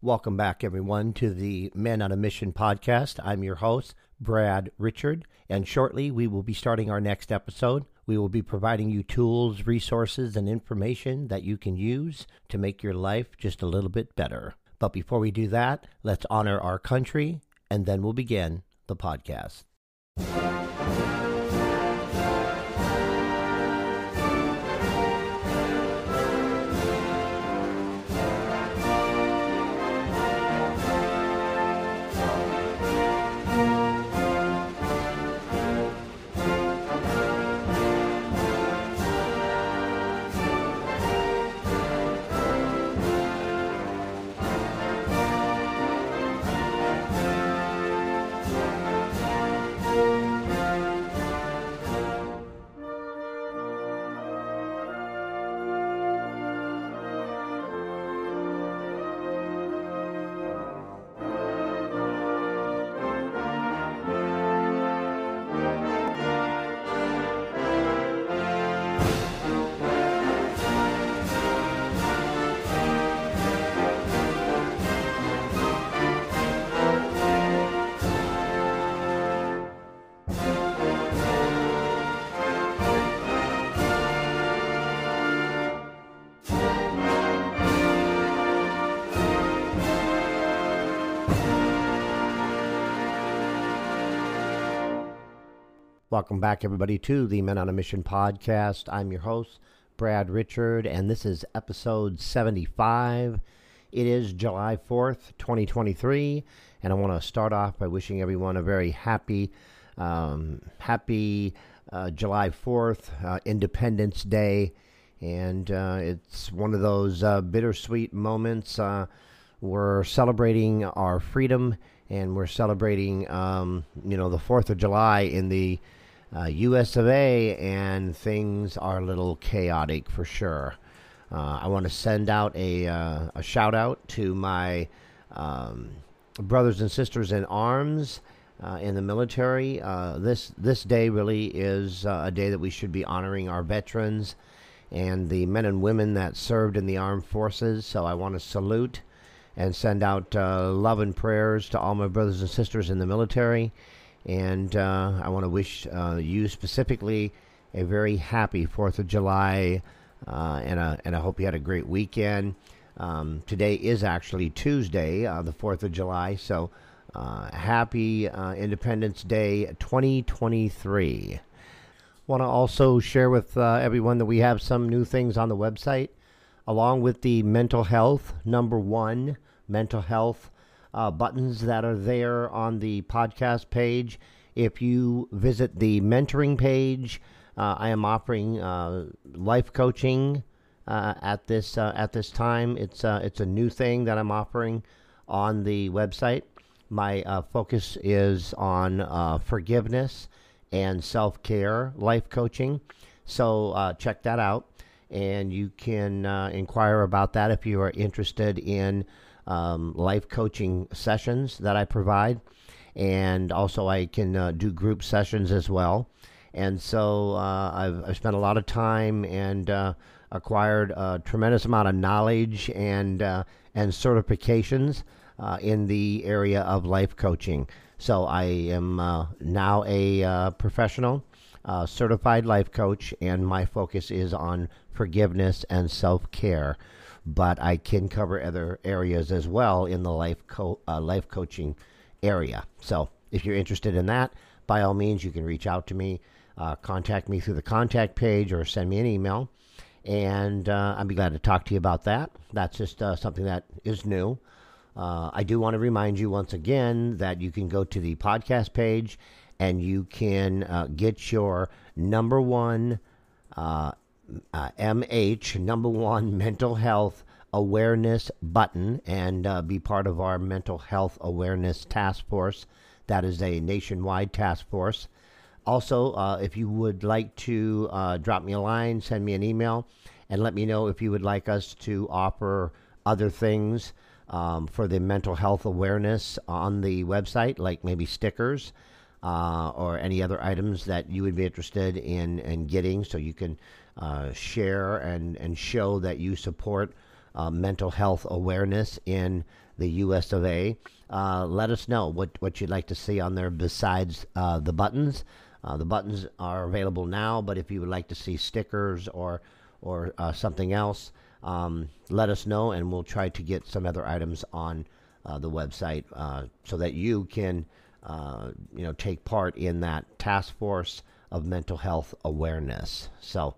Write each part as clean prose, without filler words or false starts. Welcome back, everyone, to the Men on a Mission podcast. I'm your host, Brad Richard, and shortly we will be starting our next episode. We will be providing you tools, resources, and information that you can use to make your life just a little bit better. But before we do that, let's honor our country, and then we'll begin the podcast. Welcome back, everybody, to the Men on a Mission podcast. I'm your host, Brad Richard, and this is episode 75. It is July 4th, 2023, and I want to start off by wishing everyone a very happy, July 4th, Independence Day. And it's one of those bittersweet moments. We're celebrating our freedom, and we're celebrating, the 4th of July in the U.S. of A., and things are a little chaotic for sure. I want to send out a shout-out to my brothers and sisters in arms in the military. This day really is a day that we should be honoring our veterans and the men and women that served in the armed forces, so I want to salute and send out love and prayers to all my brothers and sisters in the military. And I want to wish you specifically a very happy 4th of July, and I hope you had a great weekend. Today is actually Tuesday, the 4th of July, so happy Independence Day 2023. Want to also share with everyone that we have some new things on the website, along with the mental health, number one, mental health buttons that are there on the podcast page. If you visit the mentoring page, I am offering life coaching at this time. It's a new thing that I'm offering on the website. My focus is on forgiveness and self-care life coaching, so check that out. And you can inquire about that if you are interested in life coaching sessions that I provide. And also I can do group sessions as well. And so I've spent a lot of time and acquired a tremendous amount of knowledge and certifications in the area of life coaching. So I am now a professional certified life coach, and my focus is on forgiveness and self-care, but I can cover other areas as well in the life coaching area. So if you're interested in that, by all means, you can reach out to me, contact me through the contact page, or send me an email, and I'd be glad to talk to you about that. That's just something that is new. I do want to remind you once again that you can go to the podcast page, and you can get your number one number one mental health awareness button, and be part of our mental health awareness task force. That is a nationwide task force. Also, if you would like to drop me a line, send me an email, and let me know if you would like us to offer other things for the mental health awareness on the website, like maybe stickers or any other items that you would be interested in getting, so you can share and show that you support mental health awareness in the U.S. of A. Let us know what you'd like to see on there besides the buttons. The buttons are available now, but if you would like to see stickers or something else, let us know, and we'll try to get some other items on the website so that you can take part in that task force of mental health awareness. So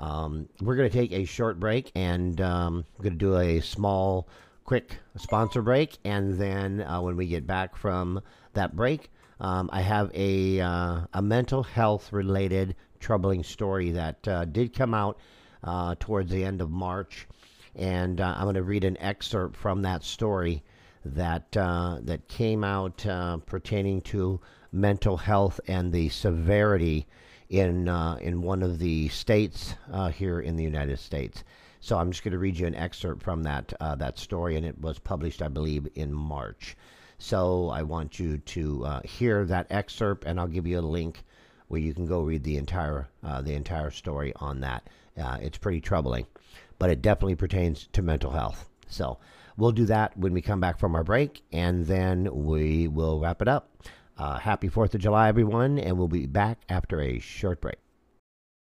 we're going to take a short break, and we're going to do a small, quick sponsor break, and then when we get back from that break, I have a mental health related troubling story that did come out towards the end of March, and I'm going to read an excerpt from that story that came out pertaining to mental health and the severity in one of the states here in the United States. So I'm just going to read you an excerpt from that story, and it was published, I believe, in March. So I want you to hear that excerpt, and I'll give you a link where you can go read the entire story on that. It's pretty troubling, but it definitely pertains to mental health. So we'll do that when we come back from our break, and then we will wrap it up. Happy 4th of July, everyone, and we'll be back after a short break.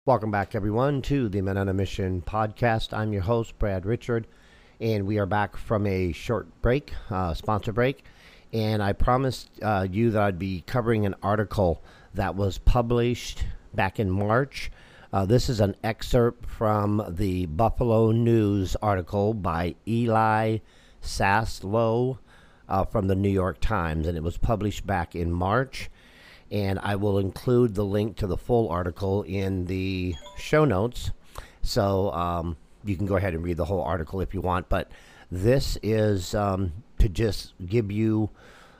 Welcome back, everyone, to the Men on a Mission podcast. I'm your host, Brad Richard, and we are back from a short break, sponsor break. And I promised you that I'd be covering an article that was published back in March. This is an excerpt from the Buffalo News article by Eli Saslow from the New York Times, and it was published back in March. And I will include the link to the full article in the show notes, so you can go ahead and read the whole article if you want. But this is to just give you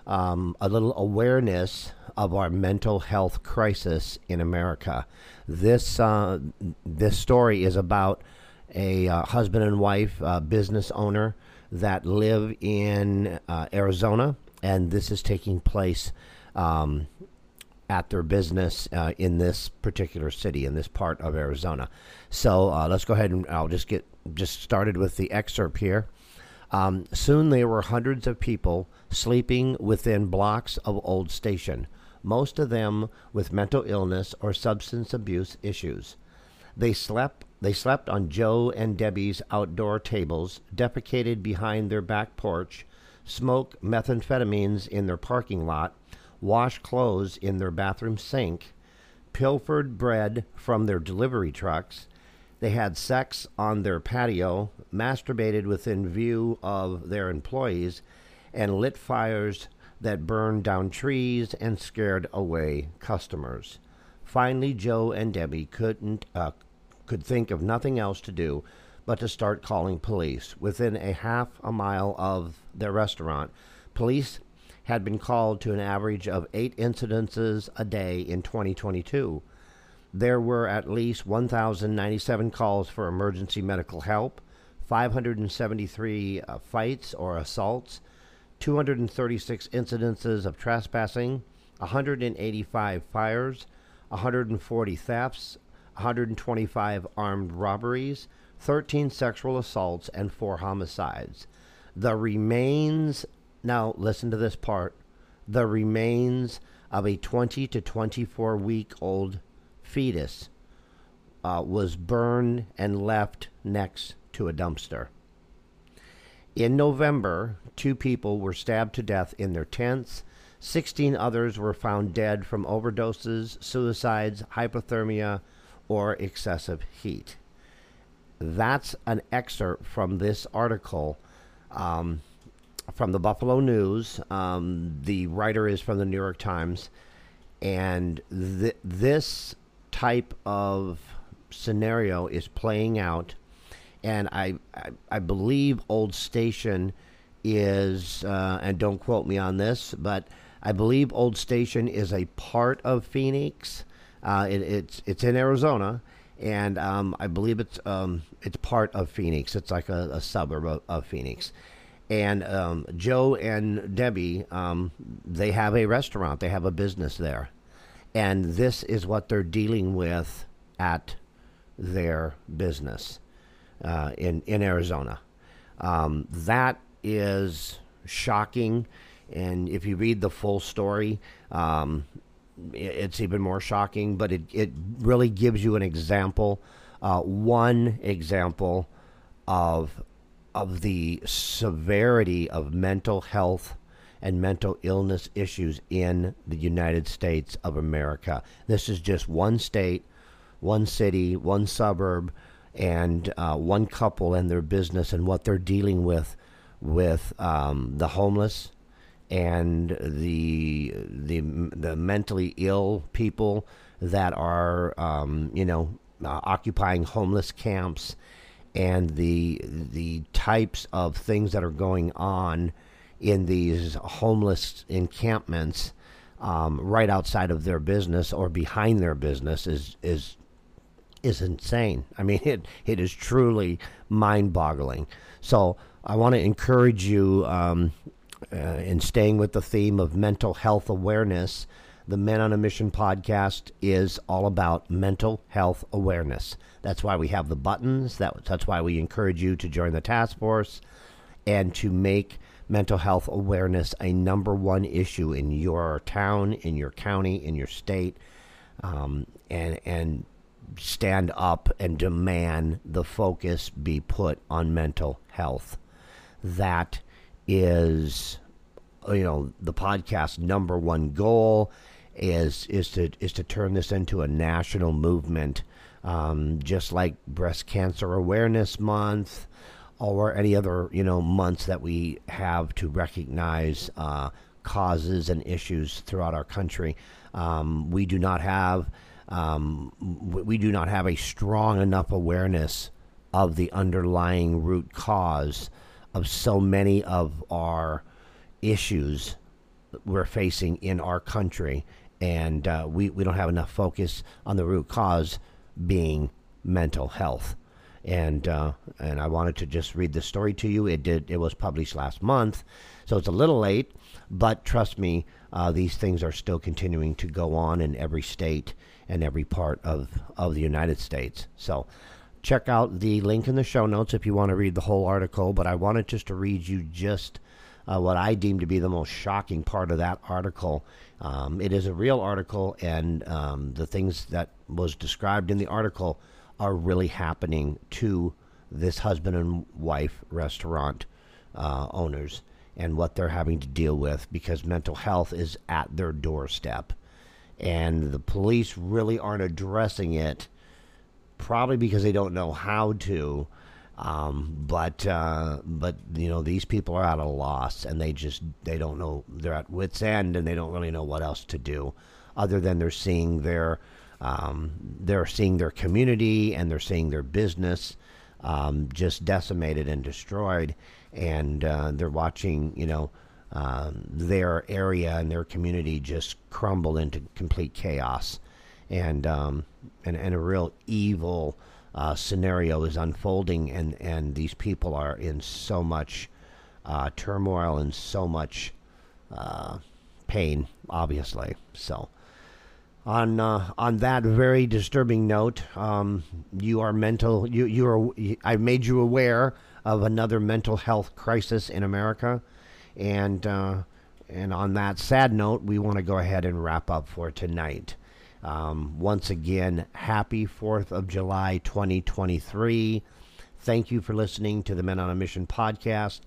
a little awareness of our mental health crisis in America. This story is about a husband and wife business owner that live in Arizona, and this is taking place at their business in this particular city, in this part of Arizona. So let's go ahead and I'll just get started with the excerpt here. Soon there were hundreds of people sleeping within blocks of Old Station, most of them with mental illness or substance abuse issues. They slept on Joe and Debbie's outdoor tables, defecated behind their back porch, smoked methamphetamines in their parking lot, washed clothes in their bathroom sink, pilfered bread from their delivery trucks. They had sex on their patio, masturbated within view of their employees, and lit fires that burned down trees and scared away customers. Finally, Joe and Debbie could think of nothing else to do but to start calling police. Within a half a mile of their restaurant, police had been called to an average of 8 incidences a day in 2022. There were at least 1,097 calls for emergency medical help, 573 fights or assaults, 236 incidences of trespassing, 185 fires, 140 thefts, 125 armed robberies, 13 sexual assaults, and 4 homicides. The remains, now listen to this part, the remains of a 20 to 24 week old fetus was burned and left next to a dumpster. In November, 2 people were stabbed to death in their tents. 16 others were found dead from overdoses, suicides, hypothermia, or excessive heat. That's an excerpt from this article from the Buffalo News. The writer is from the New York Times, and this type of scenario is playing out, and I believe Old Station is, and don't quote me on this, but I believe Old Station is a part of Phoenix. It's in Arizona, and I believe it's part of Phoenix. It's like a suburb of Phoenix. And Joe and Debbie, they have a restaurant. They have a business there. And this is what they're dealing with at their business in Arizona. That is shocking. And if you read the full story, it's even more shocking, but it really gives you an example, one example of the severity of mental health and mental illness issues in the United States of America. This is just one state, one city, one suburb, and one couple and their business and what they're dealing with the homeless and the mentally ill people that are occupying homeless camps, and the types of things that are going on in these homeless encampments right outside of their business or behind their business is insane. I mean, it is truly mind-boggling. So I want to encourage you in staying with the theme of mental health awareness. The Men on a Mission podcast is all about mental health awareness. That's why we have the buttons. That's why we encourage you to join the task force and to make mental health awareness a number one issue in your town, in your county, in your state, and stand up and demand the focus be put on mental health. That is, the podcast's number one goal is to turn this into a national movement, just like Breast Cancer Awareness Month or any other, months that we have to recognize causes and issues throughout our country. We do not have a strong enough awareness of the underlying root cause of so many of our issues we're facing in our country, and we don't have enough focus on the root cause being mental health. And I wanted to just read the story to you. It was published last month, so it's a little late, but trust me, these things are still continuing to go on in every state and every part of the United States. So check out the link in the show notes if you want to read the whole article, but I wanted just to read you just what I deem to be the most shocking part of that article. It is a real article, and the things that was described in the article are really happening to this husband and wife restaurant owners, and what they're having to deal with because mental health is at their doorstep. And the police really aren't addressing it, probably because they don't know how to. But these people are at a loss, and they don't know. They're at wit's end, and they don't really know what else to do other than they're seeing their community and they're seeing their business just decimated and destroyed, and they're watching their area and their community just crumble into complete chaos, and a real evil scenario is unfolding, and these people are in so much turmoil and so much pain, obviously. So on that very disturbing note, I made you aware of another mental health crisis in America, and on that sad note, we want to go ahead and wrap up for tonight. Once again, happy 4th of July 2023. Thank you for listening to the Men on a Mission podcast.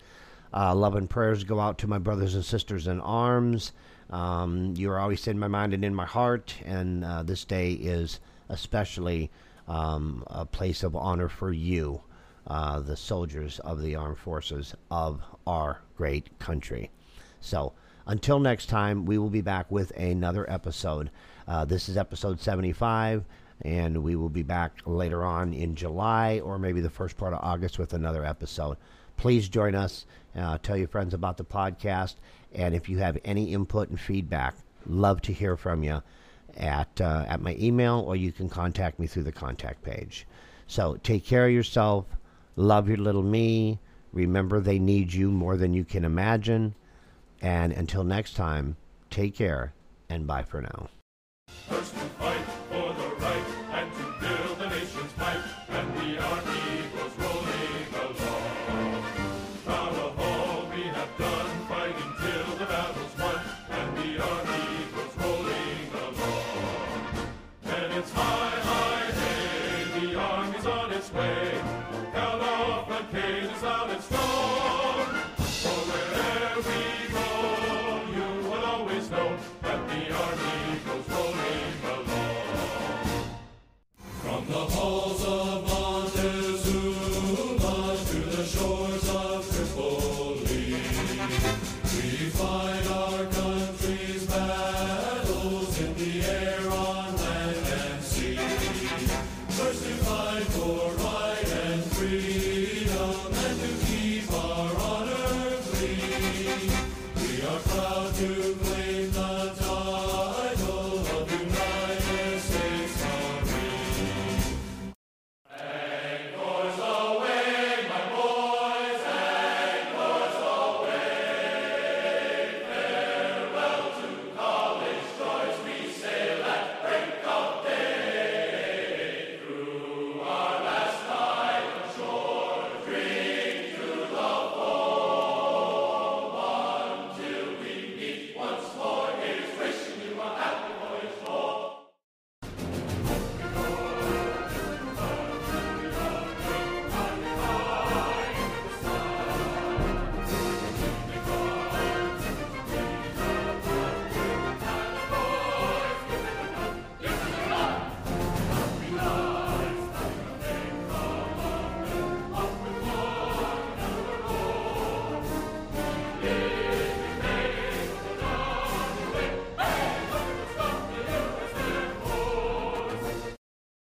Love and prayers go out to my brothers and sisters in arms. You're always in my mind and in my heart, and this day is especially a place of honor for you, the soldiers of the armed forces of our great country. So until next time, we will be back with another episode. This is episode 75, and we will be back later on in July or maybe the first part of August with another episode. Please join us. Tell your friends about the podcast. And if you have any input and feedback, love to hear from you at my email, or you can contact me through the contact page. So take care of yourself. Love your little me. Remember, they need you more than you can imagine. And until next time, take care and bye for now. First to fight for the right and to build the nation's might, and the army goes rolling along. fighting till the battle's won, and the army goes rolling along. Then it's high, high day, the army's on its way. Gallop and cane is loud and strong. For wherever we go, you will always know that the army goes rolling along. From the halls of Montezuma to the shores of Tripoli, we fight our country's battles in the air, on land and sea. First to fight for right and freedom, and to keep our honor free. We are proud to claim the title.